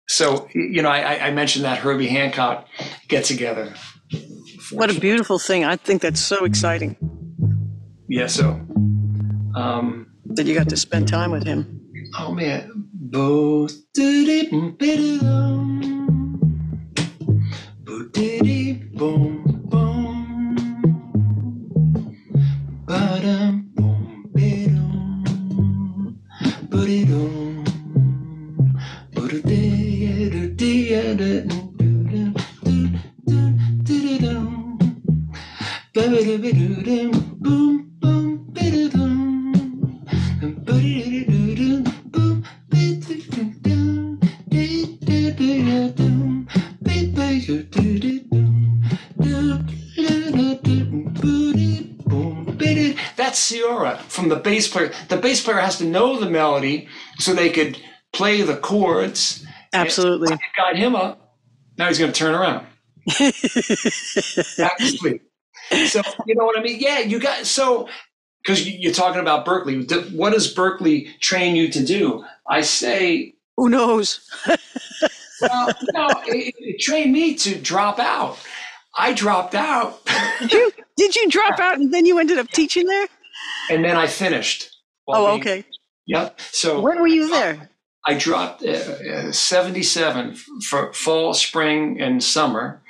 So, you know, I mentioned that Herbie Hancock get-together. What a beautiful thing. I think that's so exciting. Yeah, so. That you got to spend time with him. Oh, man. Bo Diddley, Bo Diddley, boom. From the bass player. The bass player has to know the melody so they could play the chords. Absolutely. It got him up. Now he's going to turn around. Back to sleep. So, you know what I mean? Yeah, you got, so, because you're talking about Berklee. What does Berklee train you to do? I say. Who knows? No, it trained me to drop out. I dropped out. Did you drop out and then you ended up teaching there? And then I finished. Oh, okay. Yep. So when were you there? I dropped 77 for fall, spring, and summer,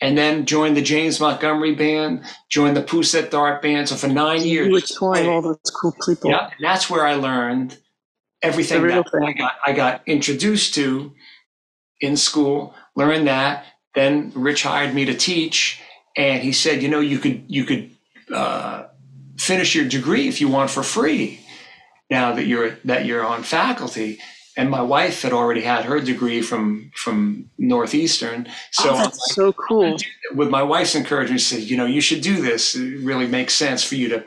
and then joined the James Montgomery Band, joined the Pousette-Dart Band. So for 9 years. You were touring all those cool people. Yeah, and that's where I learned everything that I got introduced to in school, learned that. Then Rich hired me to teach, and he said, you know, you could finish your degree if you want for free now that you're on faculty. And my wife had already had her degree from Northeastern. So that's so cool. With my wife's encouragement, she said, you know, you should do this. It really makes sense for you to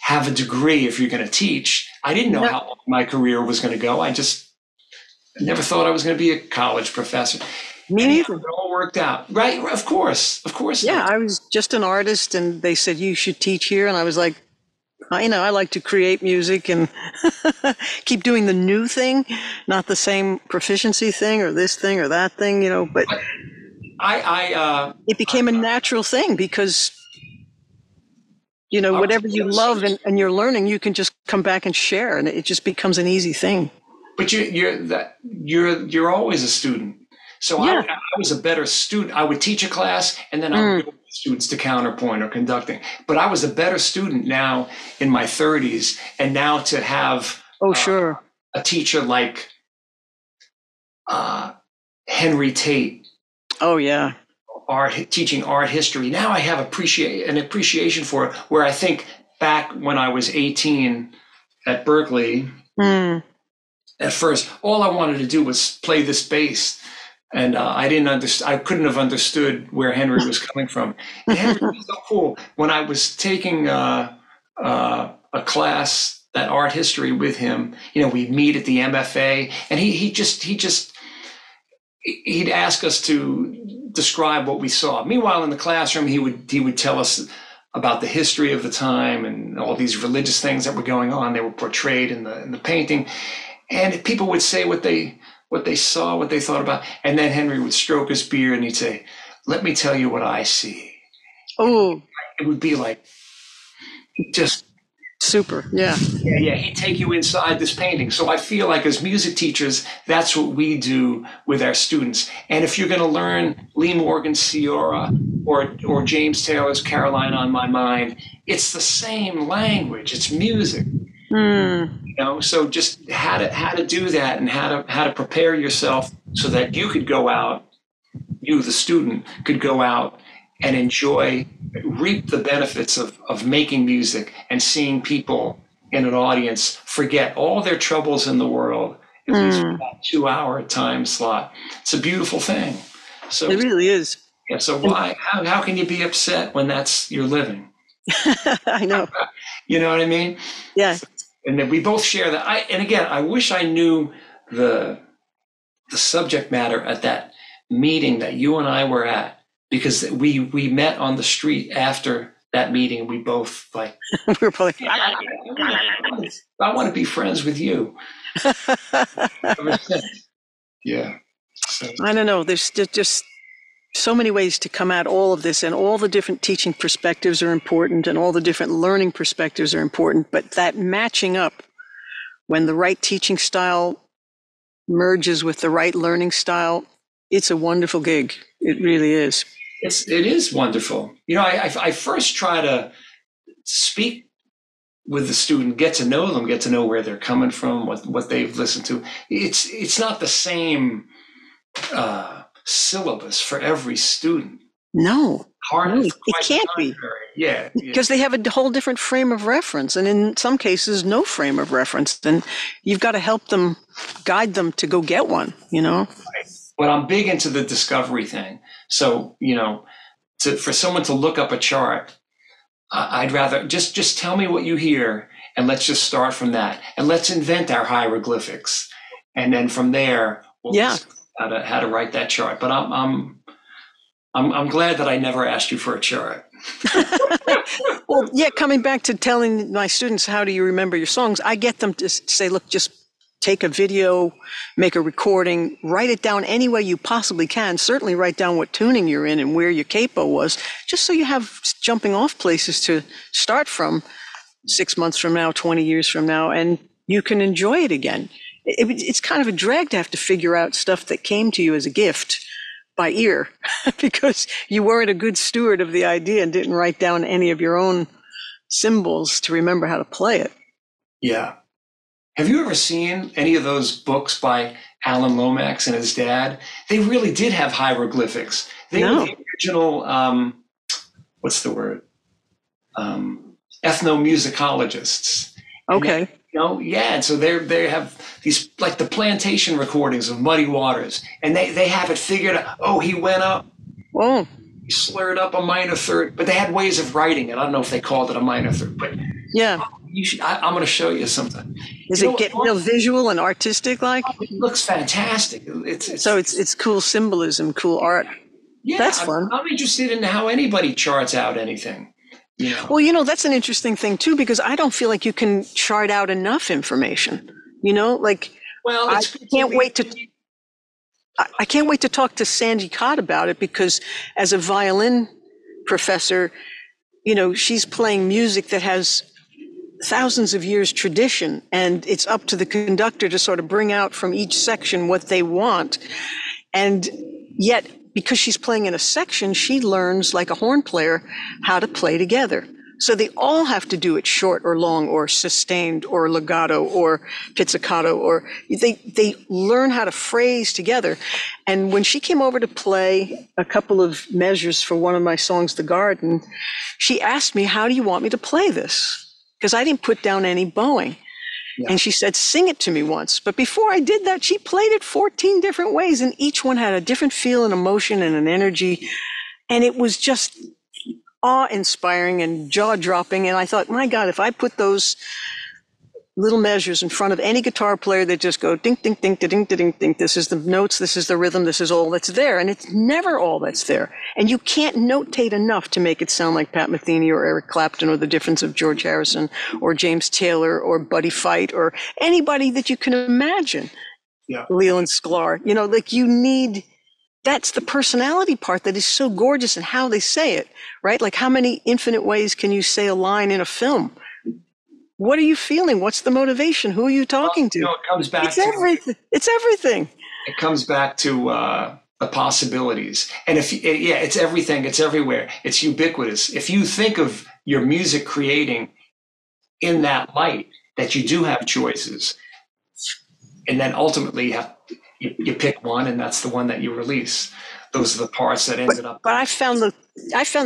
have a degree if you're going to teach. I didn't know how long my career was going to go. I never thought I was going to be a college professor. Me neither. It all worked out. Right. Of course. Yeah. I was just an artist and they said, you should teach here. And I was like, I like to create music and keep doing the new thing, not the same proficiency thing or this thing or that thing, you know, but it became a natural thing because, you know, whatever you love and you're learning, you can just come back and share and it just becomes an easy thing. But you're always a student. So yeah. I was a better student. I would teach a class and then I would go with students to counterpoint or conducting. But I was a better student now in my 30s. And now to have a teacher like Henry Tate. Oh, yeah. Teaching art history. Now I have an appreciation for it, where I think back when I was 18 at Berklee, at first, all I wanted to do was play this bass. And I couldn't have understood where Henry was coming from. And Henry was so cool. When I was taking a class, that art history with him, you know, we'd meet at the MFA, and he'd ask us to describe what we saw. Meanwhile, in the classroom, he would tell us about the history of the time and all these religious things that were going on. They were portrayed in the painting, and people would say what they saw, what they thought about. And then Henry would stroke his beard and he'd say, let me tell you what I see. Oh, it would be like, just super. Yeah. Yeah. He'd take you inside this painting. So I feel like as music teachers, that's what we do with our students. And if you're going to learn Lee Morgan's Sciorra or James Taylor's Caroline on My Mind, it's the same language. It's music. You know, so just how to do that and how to prepare yourself so that you could go out, you the student could go out and reap the benefits of making music and seeing people in an audience forget all their troubles in the world at least for that 2 hour time slot. It's a beautiful thing. So it really is. Yeah. So why? How can you be upset when that's your living? I know. You know what I mean? Yeah. So, and then we both share that. And again, I wish I knew the subject matter at that meeting that you and I were at, because we met on the street after that meeting, and we both like we were both like, I want to be friends with you. Yeah. So. I don't know. There's just so many ways to come at all of this, and all the different teaching perspectives are important, and all the different learning perspectives are important. But that matching up, when the right teaching style merges with the right learning style, it's a wonderful gig. It really is. It is wonderful. You know, I first try to speak with the student, get to know them, get to know where they're coming from, what they've listened to. It's not the same syllabus for every student. No, hardly. It can't be. Yeah, because they have a whole different frame of reference, and in some cases, no frame of reference. And you've got to help them, guide them to go get one. You know. Right. But I'm big into the discovery thing. So, you know, for someone to look up a chart, I'd rather just tell me what you hear, and let's just start from that, and let's invent our hieroglyphics, and then from there, we'll how to write that chart. But I'm glad that I never asked you for a chart. Well, yeah, coming back to telling my students how do you remember your songs, I get them to say, look, just take a video, make a recording, write it down any way you possibly can. Certainly write down what tuning you're in and where your capo was, just so you have jumping off places to start from 6 months from now, 20 years from now, and you can enjoy it again. It's kind of a drag to have to figure out stuff that came to you as a gift by ear because you weren't a good steward of the idea and didn't write down any of your own symbols to remember how to play it. Yeah. Have you ever seen any of those books by Alan Lomax and his dad? They really did have hieroglyphics. They were the original, ethnomusicologists. Okay. And and so they have these, like the plantation recordings of Muddy Waters, and they have it figured out. Oh, he went up. Oh. He slurred up a minor third, but they had ways of writing it. I don't know if they called it a minor third, but yeah. I'm going to show you something. Does it get real visual and artistic? Like it looks fantastic. It's cool symbolism, cool art. Yeah, that's fun. I'm interested in how anybody charts out anything. Yeah. Well, you know, that's an interesting thing too, because I don't feel like you can chart out enough information. You know, like I can't wait to talk to Sandy Cott about it, because as a violin professor, you know, she's playing music that has thousands of years tradition, and it's up to the conductor to sort of bring out from each section what they want. And yet, because she's playing in a section, she learns, like a horn player, how to play together. So they all have to do it short or long or sustained or legato or pizzicato, or they learn how to phrase together. And when she came over to play a couple of measures for one of my songs, The Garden, she asked me, how do you want me to play this? Because I didn't put down any bowing. Yeah. And she said, sing it to me once. But before I did that, she played it 14 different ways, and each one had a different feel and emotion and an energy. And it was just awe-inspiring and jaw-dropping. And I thought, my God, if I put those little measures in front of any guitar player, they just go ding, ding, ding, ding, ding, ding, ding. This is the notes, this is the rhythm, this is all that's there. And it's never all that's there. And you can't notate enough to make it sound like Pat Metheny or Eric Clapton or the difference of George Harrison or James Taylor or Buddy Fight or anybody that you can imagine. Yeah. Leland Sklar. You know, like you need, that's the personality part that is so gorgeous in how they say it, right? Like how many infinite ways can you say a line in a film? What are you feeling? What's the motivation? Who are you talking to? You know, it comes back to everything. It's everything. It comes back to the possibilities. And it's everything. It's everywhere. It's ubiquitous. If you think of your music creating in that light, that you do have choices, and then ultimately you pick one, and that's the one that you release. Those are the parts that ended up. But I found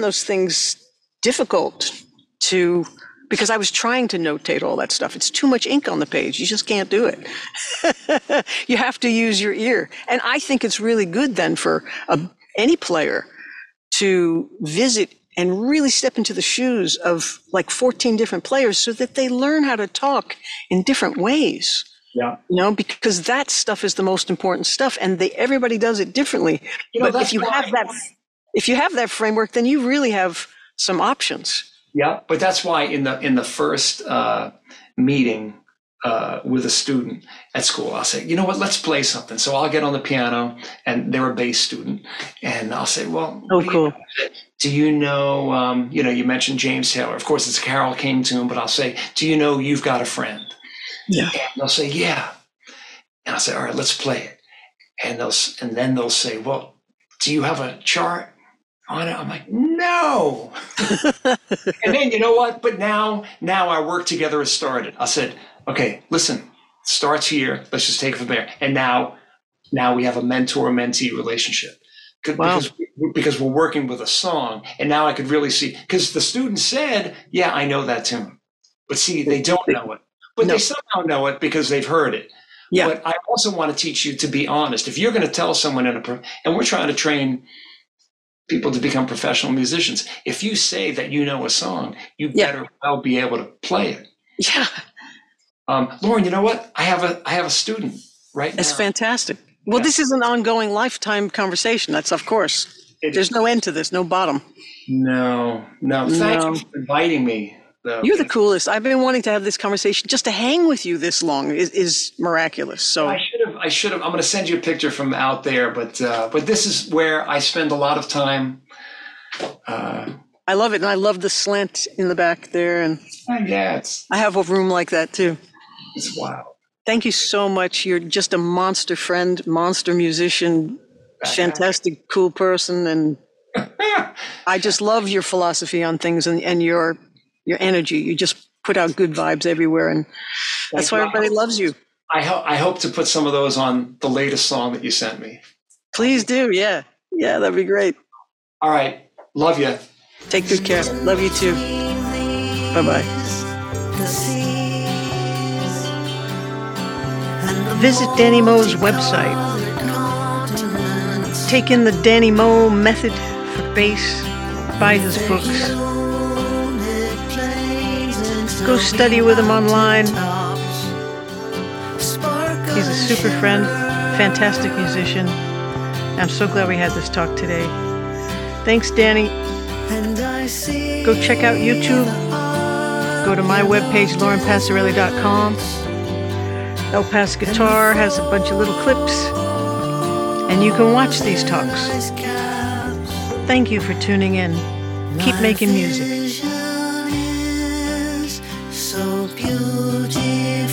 those things difficult to. Because I was trying to notate all that stuff. It's too much ink on the page. You just can't do it. You have to use your ear. And I think it's really good then for any player to visit and really step into the shoes of like 14 different players so that they learn how to talk in different ways. Yeah. You know, because that stuff is the most important stuff, and everybody does it differently. You know, but if you have that framework, then you really have some options. Yeah, but that's why in the first meeting with a student at school, I'll say, you know what, let's play something. So I'll get on the piano, and they're a bass student, and I'll say, well, cool. Do you know, you mentioned James Taylor. Of course, it's a Carole King tune, but I'll say, do you know You've Got a Friend? Yeah. And they'll say, yeah. And I'll say, all right, let's play it. And then they'll say, well, do you have a chart on it? I'm like, no. And then, you know what? But now our work together has started. I said, okay, listen, starts here. Let's just take it from there. And now we have a mentor-mentee relationship. Wow. Because we're working with a song. And now I could really see, because the student said, yeah, I know that tune. But see, they don't know it. But no. They somehow know it because they've heard it. Yeah. But I also want to teach you to be honest. If you're going to tell someone, and we're trying to train people to become professional musicians, if you say that you know a song, you better well be able to play it. Yeah. Lauren, you know what? I have a student right now. That's fantastic. Well, This is an ongoing lifetime conversation. That's, of course. There's no end to this, no bottom. No. Thank you for inviting me. You're the coolest. I've been wanting to have this conversation. Just to hang with you this long is miraculous. So I should have. I'm going to send you a picture from out there, but this is where I spend a lot of time. I love it, and I love the slant in the back there. And I have a room like that too. It's wild. Thank you so much. You're just a monster friend, monster musician, fantastic, cool person, and I just love your philosophy on things and your energy. You just put out good vibes everywhere, and that's why everybody loves you. I hope to put some of those on the latest song that you sent me. Please do. Yeah, that'd be great. All right. Love you. Take good care. Love you too. Bye-bye. Visit Danny Mo's website. Take in the Danny Mo method for bass. Buy his books. Go study with him online. He's a super friend, fantastic musician. I'm so glad we had this talk today. Thanks, Danny. Go check out YouTube. Go to my webpage, laurenpassarelli.com. El Pass Guitar has a bunch of little clips, and you can watch these talks. Thank you for tuning in. Keep making music. Usually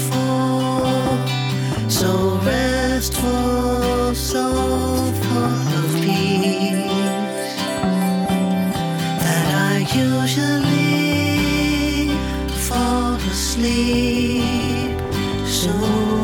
fall asleep so